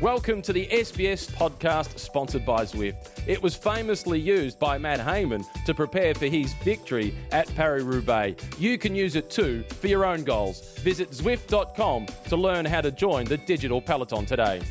Welcome to the SBS podcast sponsored by Zwift. It was famously used by Matt Hayman to prepare for his victory at Paris-Roubaix. You can use it too for your own goals. Visit Zwift.com to learn how to join the digital peloton today.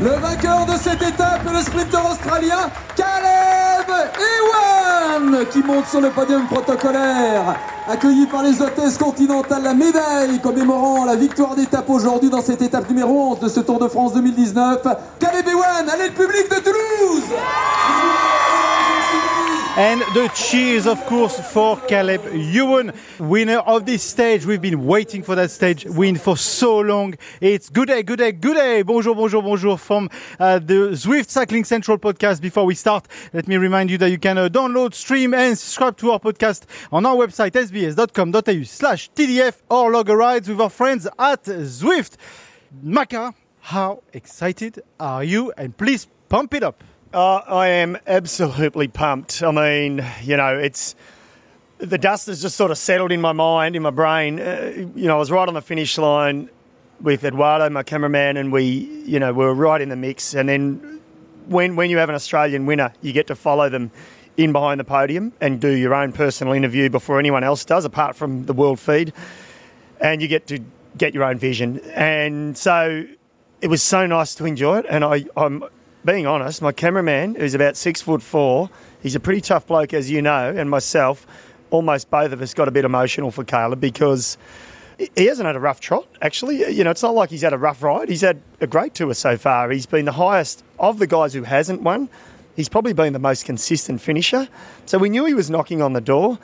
Le vainqueur de cette étape, le sprinter australien Caleb Ewan, qui monte sur le podium protocolaire, accueilli par les hôtesses continentales, la médaille commémorant la victoire d'étape aujourd'hui dans cette étape numéro 11 de ce Tour de France 2019. Caleb Ewan, allez le public de Toulouse! And the cheers, of course, for Caleb Ewan, winner of this stage. We've been waiting for that stage win for so long. It's good day, good day, good day. Bonjour, bonjour, bonjour from the Zwift Cycling Central podcast. Before we start, let me remind you that you can download, stream and subscribe to our podcast on our website, sbs.com.au/TDF, or log a rides with our friends at Zwift. Maka, how excited are you? And please pump it up. I am absolutely pumped. I mean, you know, it's the dust has just sort of settled in my mind, in my brain. You know, I was right on the finish line with Eduardo, my cameraman, and we were right in the mix. And then when you have an Australian winner, you get to follow them in behind the podium and do your own personal interview before anyone else does, apart from the world feed. And you get to get your own vision. And so it was so nice to enjoy it. And I'm being honest, my cameraman, who's about 6'4", he's a pretty tough bloke, as you know, and myself, almost both of us got a bit emotional for Caleb because he hasn't had a rough trot, actually. You know, it's not like he's had a rough ride. He's had a great tour so far. He's been the highest of the guys who hasn't won. He's probably been the most consistent finisher. So we knew he was knocking on the door,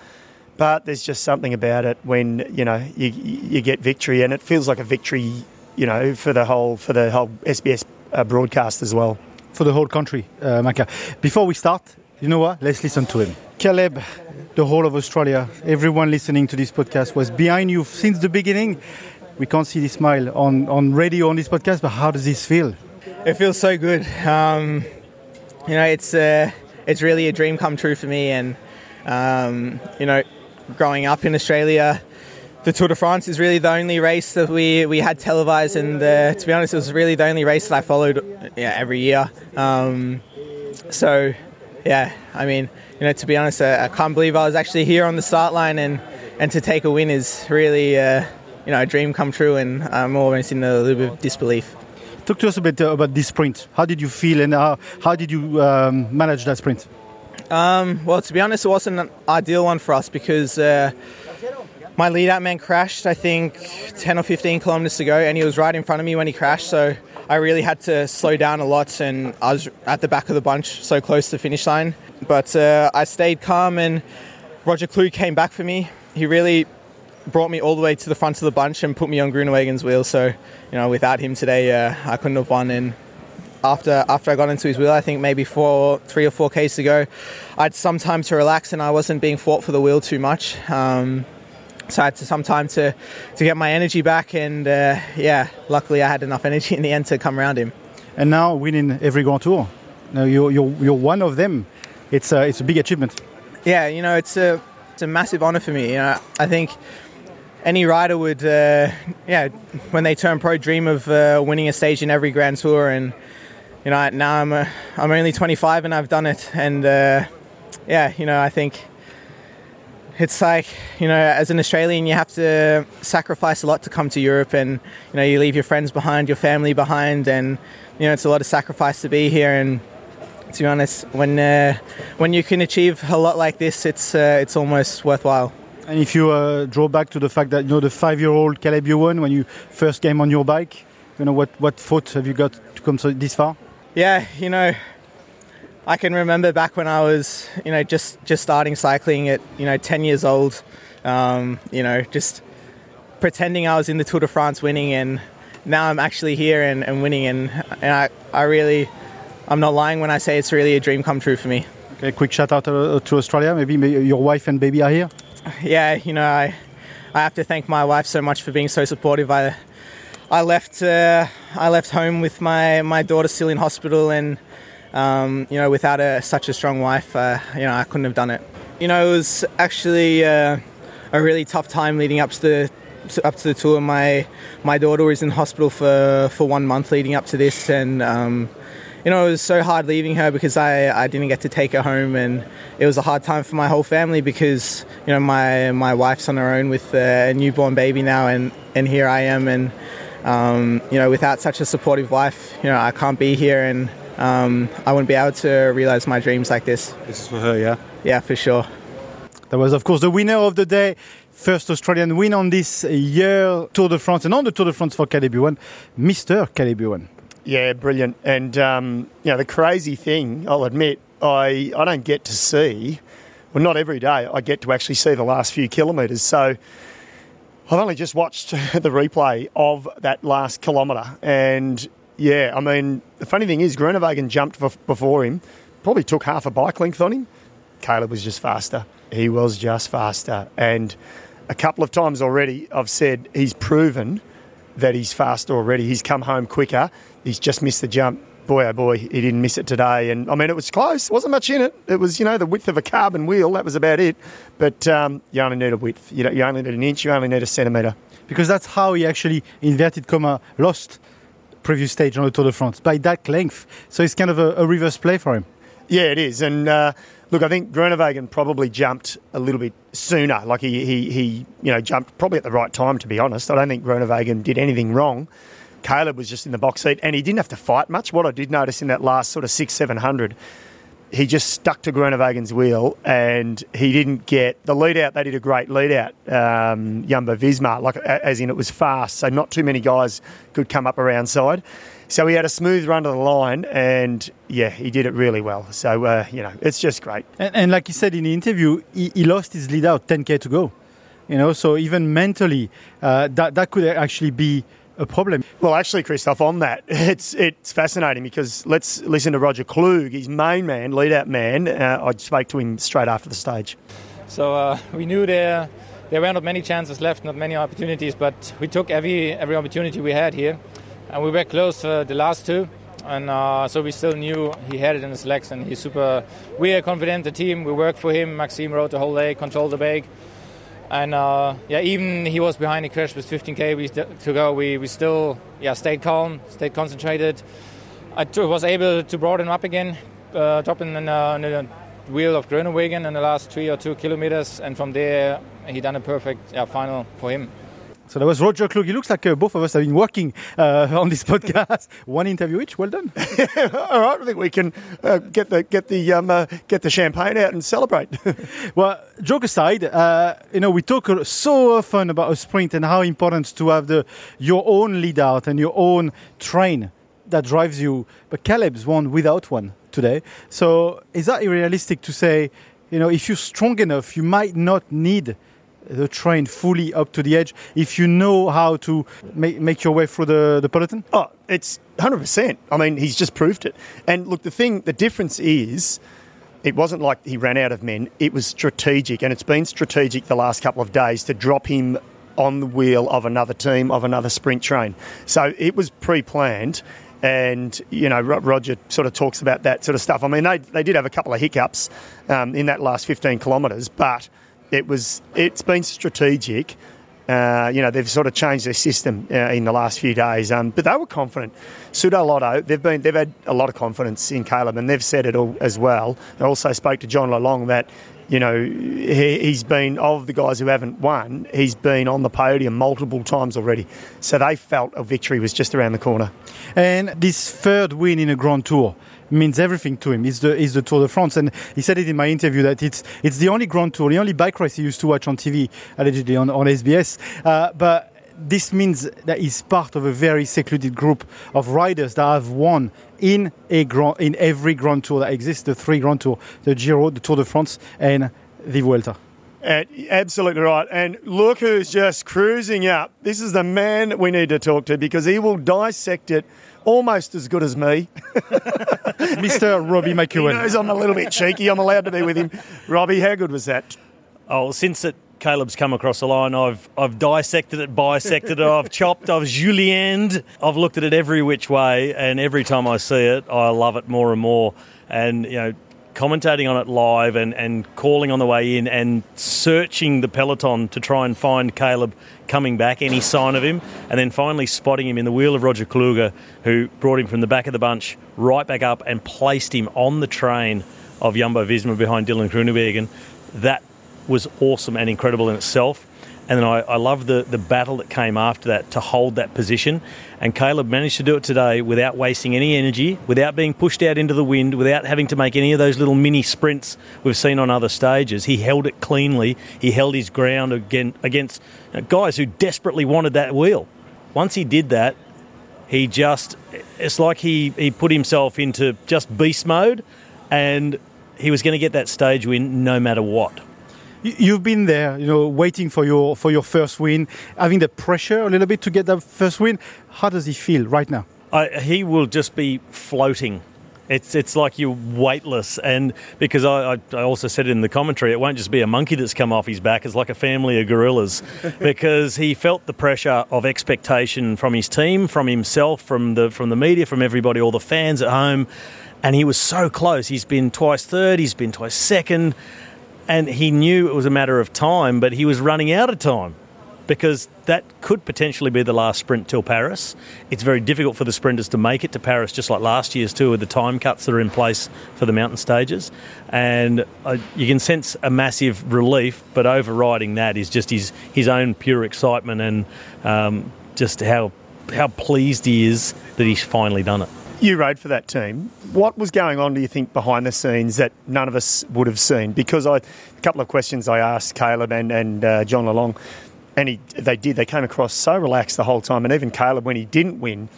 but there's just something about it when, you know, you get victory, and it feels like a victory, you know, for the whole SBS broadcast as well. For the whole country, Maka. Before we start, you know what? Let's listen to him. Caleb, the whole of Australia, everyone listening to this podcast was behind you since the beginning. We can't see the smile on radio on this podcast, but how does this feel? It feels so good. You know, it's really a dream come true for me. And, you know, growing up in Australia, the Tour de France is really the only race that we had televised, and to be honest, it was really the only race that I followed every year. So, yeah, I mean, you know, to be honest, I can't believe I was actually here on the start line, and to take a win is really, you know, a dream come true, and I'm almost in a little bit of disbelief. Talk to us a bit about this sprint. How did you feel, and how did you manage that sprint? Well, to be honest, it wasn't an ideal one for us because my lead-out man crashed, I think, 10 or 15 kilometres to go, and he was right in front of me when he crashed, so I really had to slow down a lot, and I was at the back of the bunch, so close to the finish line. But I stayed calm, and Roger Kluge came back for me. He really brought me all the way to the front of the bunch and put me on Groenewegen's wheel, so, you know, without him today, I couldn't have won. And after I got into his wheel, I think maybe three or four Ks to go, I had some time to relax, and I wasn't being fought for the wheel too much. So I had some time to get my energy back, and luckily I had enough energy in the end to come around him. And now winning every Grand Tour, now you're one of them. It's a big achievement. Yeah, you know, it's a massive honour for me. You know, I think any rider would, when they turn pro, dream of winning a stage in every Grand Tour. And you know, now I'm only 25 and I've done it. And you know, I think it's like, you know, as an Australian, you have to sacrifice a lot to come to Europe, and, you know, you leave your friends behind, your family behind, and, you know, it's a lot of sacrifice to be here. And to be honest, when you can achieve a lot like this, it's almost worthwhile. And if you draw back to the fact that, you know, the 5-year-old Caleb Ewan, when you first came on your bike, you know, what thought have you got to come so this far? Yeah, you know, I can remember back when I was, you know, just starting cycling at, you know, 10 years old, you know, just pretending I was in the Tour de France winning, and now I'm actually here and winning, and I really, I'm not lying when I say it's really a dream come true for me. Okay, quick shout out to Australia. Maybe your wife and baby are here? Yeah, you know, I have to thank my wife so much for being so supportive. I left home with my daughter still in hospital, and you know, without such a strong wife, you know, I couldn't have done it. You know, it was actually a really tough time leading up to the tour. My daughter was in hospital for 1 month leading up to this, and you know, it was so hard leaving her because I didn't get to take her home, and it was a hard time for my whole family because, you know, my wife's on her own with a newborn baby now, and here I am, and you know, without such a supportive wife, you know, I can't be here, and I wouldn't be able to realize my dreams like this. This is for her, yeah? Yeah, for sure. That was, of course, the winner of the day. First Australian win on this year Tour de France, and on the Tour de France for Caleb Ewan, Mr. Caleb Ewan. Yeah, brilliant. And, you know, the crazy thing, I'll admit, I don't get to see, well, not every day, I get to actually see the last few kilometres. So I've only just watched the replay of that last kilometre. And, yeah, I mean, the funny thing is Groenewegen jumped before him, probably took half a bike length on him. Caleb was just faster. He was just faster. And a couple of times already I've said he's proven that he's faster already. He's come home quicker. He's just missed the jump. Boy, oh boy, he didn't miss it today. And, I mean, it was close. Wasn't much in it. It was, you know, the width of a carbon wheel. That was about it. But you only need a width. You only need an inch. You only need a centimetre. Because that's how he actually, inverted comma, lost previous stage on the Tour de France, by that length. So it's kind of a reverse play for him. Yeah, it is. And, look, I think Groenewegen probably jumped a little bit sooner. Like he you know, jumped probably at the right time, to be honest. I don't think Groenewegen did anything wrong. Caleb was just in the box seat, and he didn't have to fight much. What I did notice in that last sort of 600-700, he just stuck to Groenewegen's wheel, and he didn't get the lead out. They did a great lead out, Jumbo Visma, like, as in it was fast, so not too many guys could come up around side. So he had a smooth run to the line, and, yeah, he did it really well. So, you know, it's just great. And like he said in the interview, he lost his lead out 10K to go. You know, so even mentally, that could actually be a problem. Well, actually, Christoph, on that, it's fascinating because let's listen to Roger Kluge, his main man, lead-out man. I spoke to him straight after the stage. So we knew there were not many chances left, not many opportunities, but we took every opportunity we had here. And we were close to the last two, and so we still knew he had it in his legs, and he's super... We are confident, the team, we worked for him. Maxime rode the whole day, controlled the bike. And, yeah, even he was behind the crash with 15K to go. We still, yeah, stayed calm, stayed concentrated. I was able to broaden up again, dropping in the wheel of Groenewegen in the last 3 or 2 kilometers, and from there he done a perfect final for him. So that was Roger Kluge. It looks like both of us have been working on this podcast. One interview each. Well done. All right, I think we can get the champagne out and celebrate. Well, joke aside, you know, we talk so often about a sprint and how important to have your own lead out and your own train that drives you. But Caleb's won without one today. So is that realistic to say, you know, if you're strong enough, you might not need the train fully up to the edge if you know how to make your way through the peloton? Oh, it's 100%. I mean, he's just proved it. And look, the difference is it wasn't like he ran out of men. It was strategic, and it's been strategic the last couple of days to drop him on the wheel of another team, of another sprint train. So it was pre-planned, and, you know, Roger sort of talks about that sort of stuff. I mean, they did have a couple of hiccups in that last 15 kilometres, but... It's been strategic. You know, they've sort of changed their system in the last few days. But they were confident. Soudal Lotto, they've had a lot of confidence in Caleb, and they've said it all as well. I also spoke to John Lelong that, you know, he's been, of the guys who haven't won, he's been on the podium multiple times already. So they felt a victory was just around the corner. And this third win in a Grand Tour means everything to him. It's the Tour de France, and he said it in my interview that it's the only Grand Tour, the only bike race he used to watch on TV, allegedly on SBS. But this means that he's part of a very secluded group of riders that have won in every Grand Tour that exists, the three Grand Tours, the Giro, the Tour de France, and the Vuelta. Absolutely right. And look who's just cruising up. This is the man we need to talk to because he will dissect it almost as good as me. Mr. Robbie McEwen. He knows I'm a little bit cheeky. I'm allowed to be with him. Robbie, how good was that? Oh, since Caleb's come across the line, I've dissected it, bisected it, I've chopped, I've julienned, I've looked at it every which way, and every time I see it, I love it more and more. And, you know, commentating on it live and calling on the way in and searching the peloton to try and find Caleb coming back, any sign of him, and then finally spotting him in the wheel of Roger Kluge, who brought him from the back of the bunch right back up and placed him on the train of Jumbo Visma behind Dylan Groenewegen. That was awesome and incredible in itself. And then I love the battle that came after that to hold that position. And Caleb managed to do it today without wasting any energy, without being pushed out into the wind, without having to make any of those little mini sprints we've seen on other stages. He held it cleanly. He held his ground against guys who desperately wanted that wheel. Once he did that, he just... It's like he put himself into just beast mode and he was going to get that stage win no matter what. You've been there, you know, waiting for your first win, having the pressure a little bit to get that first win. How does he feel right now? He will just be floating. It's like you're weightless. And because I also said it in the commentary, it won't just be a monkey that's come off his back. It's like a family of gorillas because he felt the pressure of expectation from his team, from himself, from the media, from everybody, all the fans at home. And he was so close. He's been twice third. He's been twice second. And he knew it was a matter of time, but he was running out of time because that could potentially be the last sprint till Paris. It's very difficult for the sprinters to make it to Paris, just like last year's too, with the time cuts that are in place for the mountain stages. And you can sense a massive relief, but overriding that is just his own pure excitement and just how pleased he is that he's finally done it. You rode for that team. What was going on, do you think, behind the scenes that none of us would have seen? Because a couple of questions I asked Caleb and John Lelong, and they came across so relaxed the whole time. And even Caleb, when he didn't win,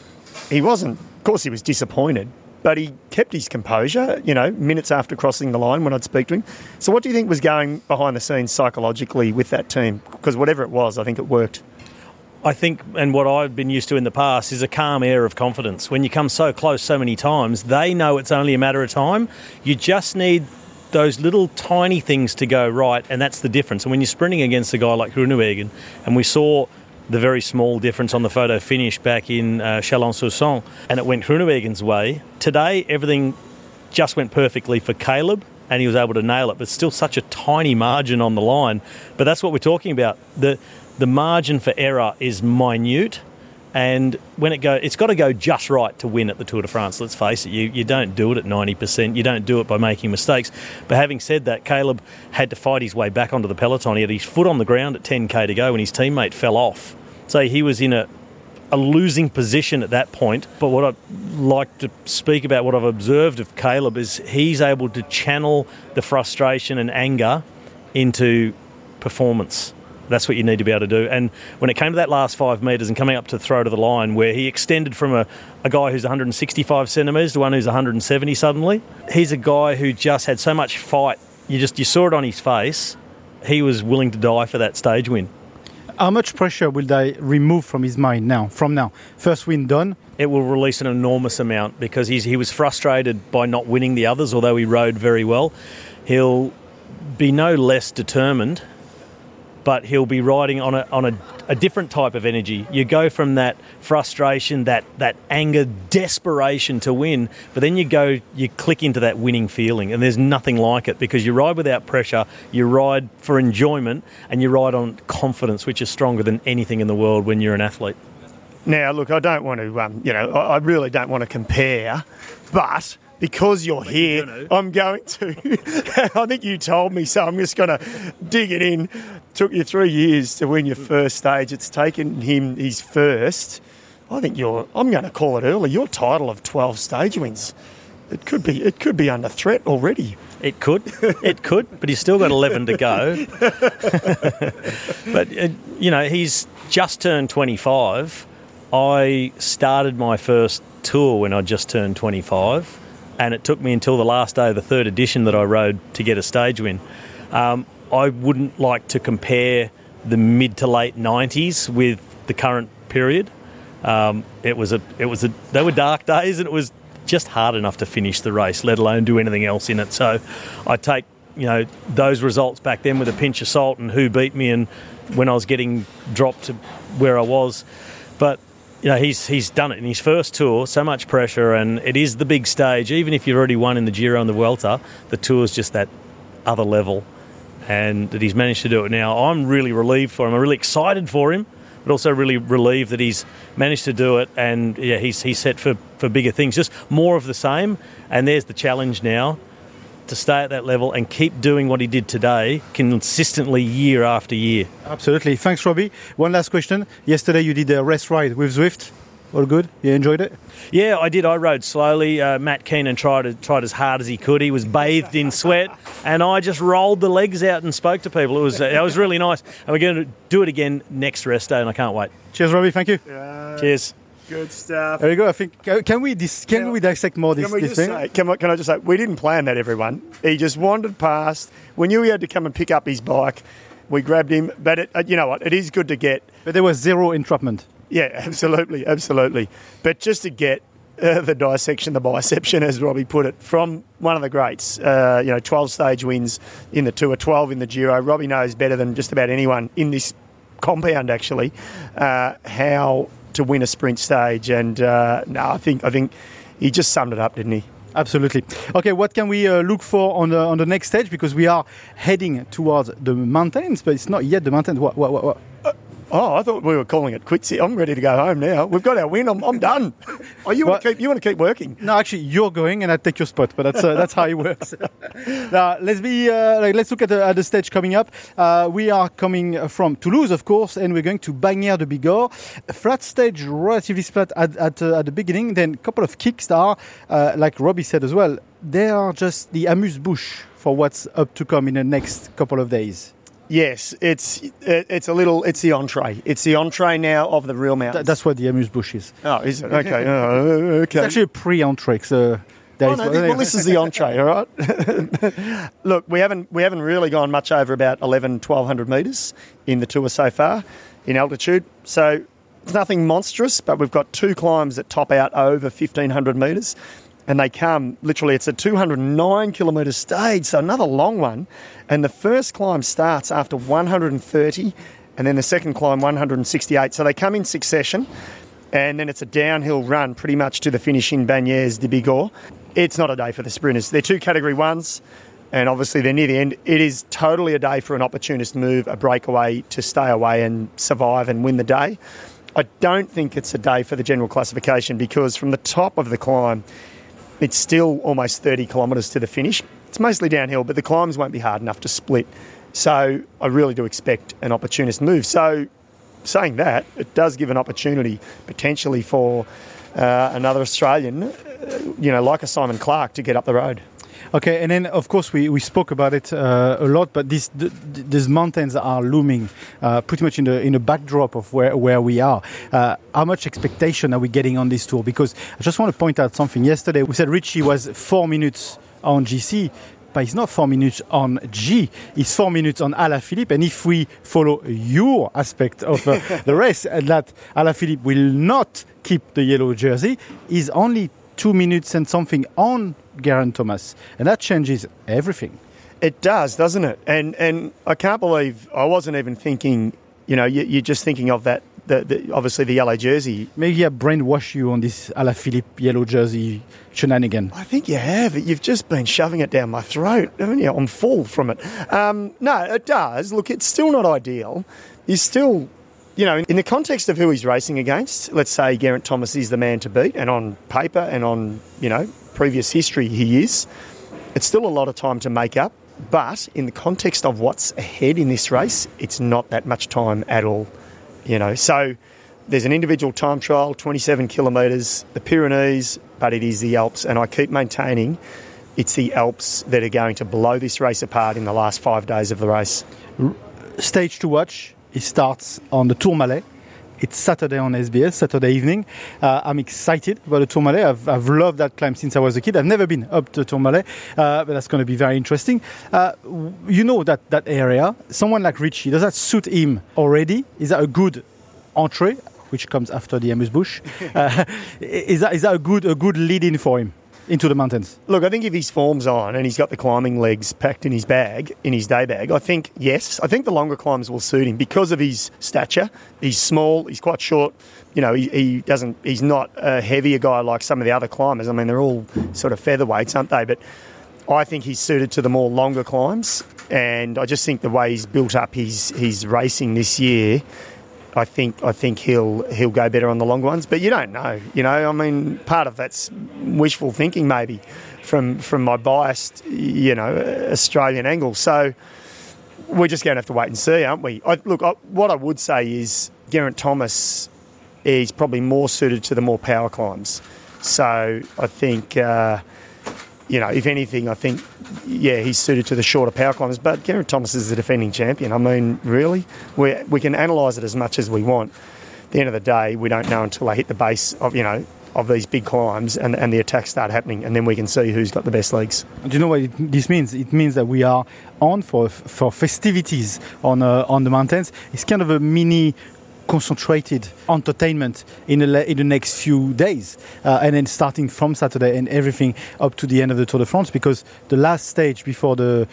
he wasn't. Of course, he was disappointed, but he kept his composure, you know, minutes after crossing the line when I'd speak to him. So what do you think was going behind the scenes psychologically with that team? Because whatever it was, I think it worked. I think, and what I've been used to in the past, is a calm air of confidence. When you come so close so many times, they know it's only a matter of time. You just need those little tiny things to go right, and that's the difference. And when you're sprinting against a guy like Groenewegen, and we saw the very small difference on the photo finish back in Chalon-sur-Saône, and it went Groenewegen's way. Today, everything just went perfectly for Caleb, and he was able to nail it, but still such a tiny margin on the line. But that's what we're talking about. The margin for error is minute, and when it's got to go just right to win at the Tour de France, let's face it. You don't do it at 90%. You don't do it by making mistakes. But having said that, Caleb had to fight his way back onto the peloton. He had his foot on the ground at 10k to go, and his teammate fell off. So he was in a losing position at that point. But what I'd like to speak about, what I've observed of Caleb, is he's able to channel the frustration and anger into performance. That's what you need to be able to do. And when it came to that last 5 metres and coming up to the throat of the line, where he extended from a guy who's 165 centimetres to one who's 170 suddenly, he's a guy who just had so much fight. You saw it on his face. He was willing to die for that stage win. How much pressure will they remove from his mind now, from now? First win done? It will release an enormous amount because he was frustrated by not winning the others, although he rode very well. He'll be no less determined, but he'll be riding on a different type of energy. You go from that frustration, that anger, desperation to win, but then you click into that winning feeling, and there's nothing like it because you ride without pressure, you ride for enjoyment, and you ride on confidence, which is stronger than anything in the world when you're an athlete. Now, look, I don't want to, I really don't want to compare, but... Because you're here, I'm going to. I think you told me, so I'm just going to dig it in. Took you 3 years to win your first stage. It's taken him his first. I think I'm going to call it early. Your title of 12 stage wins. It could be under threat already. It could, but he's still got 11 to go. But he's just turned 25. I started my first tour when I just turned 25. And it took me until the last day of the third edition that I rode to get a stage win. I wouldn't like to compare the mid to late 90s with the current period. They were dark days, and it was just hard enough to finish the race, let alone do anything else in it. So I take those results back then with a pinch of salt and who beat me and when I was getting dropped to where I was. But you know, he's done it in his first Tour, so much pressure, and it is the big stage. Even if you've already won in the Giro and the Vuelta, the Tour's just that other level, and that he's managed to do it now. I'm really relieved for him. I'm really excited for him, but also really relieved that he's managed to do it, and yeah, he's set for bigger things. Just more of the same, and there's the challenge now, to stay at that level and keep doing what he did today consistently year after year. Absolutely. Thanks, Robbie. One last question. Yesterday you did a rest ride with Zwift. All good? You enjoyed it? Yeah, I did. I rode slowly. Matt Keenan tried as hard as he could. He was bathed in sweat, and I just rolled the legs out and spoke to people. It was really nice, and we're going to do it again next rest day, and I can't wait. Cheers, Robbie. Thank you. Cheers. Good stuff. There you go. I think can we dissect more this thing? Say, can I just say, we didn't plan that, everyone. He just wandered past. We knew he had to come and pick up his bike. We grabbed him, but you know what? It is good to get. But there was zero entrapment. Yeah, absolutely, absolutely. But just to get the dissection, the biception, as Robbie put it, from one of the greats, 12 stage wins in the Tour, 12 in the Giro. Robbie knows better than just about anyone in this compound, actually, how to win a sprint stage. And I think he just summed it up, didn't he? Absolutely. Okay, what can we look for on the next stage? Because we are heading towards the mountains, but it's not yet the mountains. What? Oh, I thought we were calling it quits here. I'm ready to go home now. We've got our win. I'm done. Oh, you want to keep working? No, actually, you're going, and I take your spot. But that's how it works. Now, let's look at the stage coming up. We are coming from Toulouse, of course, and we're going to Bagnères-de-Bigorre. A flat stage, relatively flat at the beginning. Then a couple of kicks that are, like Robbie said as well, they are just the amuse-bouche for what's up to come in the next couple of days. Yes, it's the entree. It's the entree now of the real mountains. That's what the amuse-bouche is. Oh, is it? Okay. Okay. It's actually a pre-entree. So this is the entree, all right? Look, we haven't really gone much over about 1,200 metres in the Tour so far in altitude. So it's nothing monstrous, but we've got two climbs that top out over 1,500 metres. And they come, literally, it's a 209-kilometre stage, so another long one. And the first climb starts after 130, and then the second climb, 168. So they come in succession, and then it's a downhill run pretty much to the finish in Bagnères-de-Bigorre. It's not a day for the sprinters. They're two Category 1s, and obviously they're near the end. It is totally a day for an opportunist move, a breakaway to stay away and survive and win the day. I don't think it's a day for the general classification because from the top of the climb, it's still almost 30 kilometres to the finish. It's mostly downhill, but the climbs won't be hard enough to split. So I really do expect an opportunist move. So saying that, it does give an opportunity potentially for another Australian, like a Simon Clark, to get up the road. Okay, and then, of course, we spoke about it a lot, but these mountains are looming pretty much in the backdrop of where we are. How much expectation are we getting on this Tour? Because I just want to point out something. Yesterday, we said Richie was 4 minutes on GC, but he's not 4 minutes on G. He's 4 minutes on Alaphilippe. And if we follow your aspect of the race, that Alaphilippe will not keep the yellow jersey, he's only 2 minutes and something on Geraint Thomas, and that changes everything. It does, doesn't it? And I can't believe I wasn't even thinking. You're just thinking of that. Obviously, the yellow jersey. Maybe I brainwashed you on this Alaphilippe yellow jersey shenanigan. I think you have. You've just been shoving it down my throat, haven't you? I'm full from it. No, it does. Look, it's still not ideal. He's still, in the context of who he's racing against. Let's say Geraint Thomas is the man to beat, and on paper, and on previous history he is. It's still a lot of time to make up, but in the context of what's ahead in this race, it's not that much time at all, So there's an individual time trial, 27 kilometres, the Pyrenees, but it is the Alps. And I keep maintaining it's the Alps that are going to blow this race apart in the last 5 days of the race. Stage to watch, it starts on the Tourmalet. It's Saturday on SBS, Saturday evening. I'm excited about the Tourmalet. I've loved that climb since I was a kid. I've never been up to Tourmalet, but that's going to be very interesting. That area, someone like Richie, does that suit him already? Is that a good entree, which comes after the amuse-bouche? Is that a good lead-in for him? into the mountains? Look, I think if his form's on and he's got the climbing legs packed in his bag, in his day bag, I think, yes, I think the longer climbs will suit him because of his stature. He's small, he's quite short. You know, he's not a heavier guy like some of the other climbers. I mean, they're all sort of featherweights, aren't they? But I think he's suited to the more longer climbs. And I just think the way he's built up his racing this year, I think he'll go better on the long ones, but you don't know. You know, I mean, part of that's wishful thinking maybe from my biased, you know, Australian angle. So we're just going to have to wait and see, aren't we? What I would say is Geraint Thomas is probably more suited to the more power climbs. So I think, you know, if anything, I think, yeah, he's suited to the shorter power climbers, but Geraint Thomas is the defending champion. I mean, really? We can analyse it as much as we want. At the end of the day, we don't know until they hit the base of, you know, of these big climbs and the attacks start happening, and then we can see who's got the best legs. Do you know what this means? It means that we are on for festivities on the mountains. It's kind of a mini concentrated entertainment in the next few days, and then starting from Saturday and everything up to the end of the Tour de France, because the last stage before the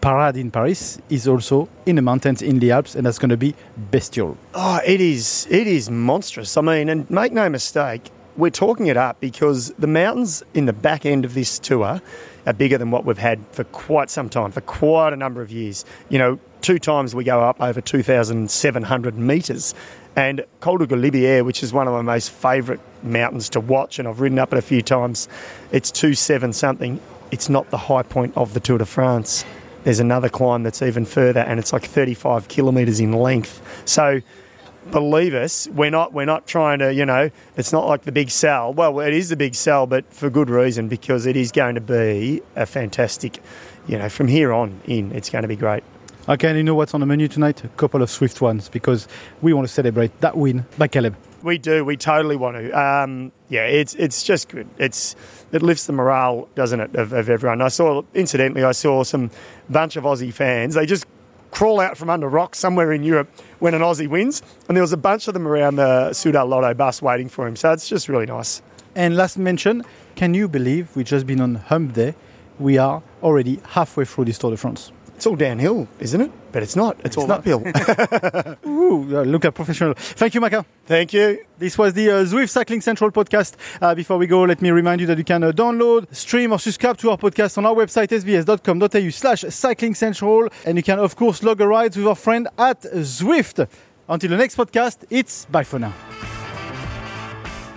parade in Paris is also in the mountains, in the Alps, and that's going to be bestial. Oh, it is monstrous. I mean, and make no mistake, we're talking it up because the mountains in the back end of this tour are bigger than what we've had for quite some time, for quite a number of years. You know, 2 times we go up over 2,700 metres. And Col du Galibier, which is one of my most favourite mountains to watch, and I've ridden up it a few times, it's 2,7 something. It's not the high point of the Tour de France. There's another climb that's even further, and it's like 35 kilometres in length. So believe us, we're not trying to, you know, it's not like the big sell. Well, it is the big sell, but for good reason, because it is going to be a fantastic, you know, from here on in, it's going to be great. Okay, and you know what's on the menu tonight? A couple of Zwift ones, because we want to celebrate that win by Caleb. We do. We totally want to. Yeah, it's just good. It lifts the morale, doesn't it, of everyone. I saw some bunch of Aussie fans. They just crawl out from under rocks somewhere in Europe when an Aussie wins, and there was a bunch of them around the Soudal Lotto bus waiting for him. So it's just really nice. And last mention, can you believe we've just been on hump day? We are already halfway through this Tour de France. It's all downhill, isn't it? But it's not. It's all uphill. Ooh, look at professional. Thank you, Maka. Thank you. This was the Zwift Cycling Central podcast. Before we go, let me remind you that you can download, stream or subscribe to our podcast on our website, sbs.com.au/cyclingcentral. And you can, of course, log a ride with our friend at Zwift. Until the next podcast, it's bye for now.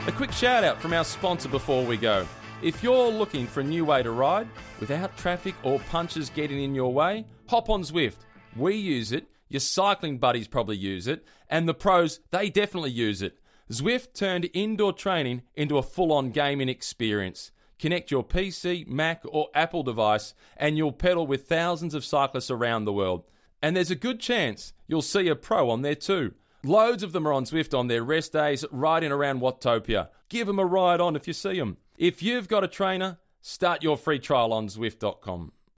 A quick shout out from our sponsor before we go. If you're looking for a new way to ride without traffic or punches getting in your way, hop on Zwift. We use it, your cycling buddies probably use it, and the pros, they definitely use it. Zwift turned indoor training into a full-on gaming experience. Connect your PC, Mac or Apple device and you'll pedal with thousands of cyclists around the world. And there's a good chance you'll see a pro on there too. Loads of them are on Zwift on their rest days riding around Watopia. Give them a ride on if you see them. If you've got a trainer, start your free trial on Zwift.com.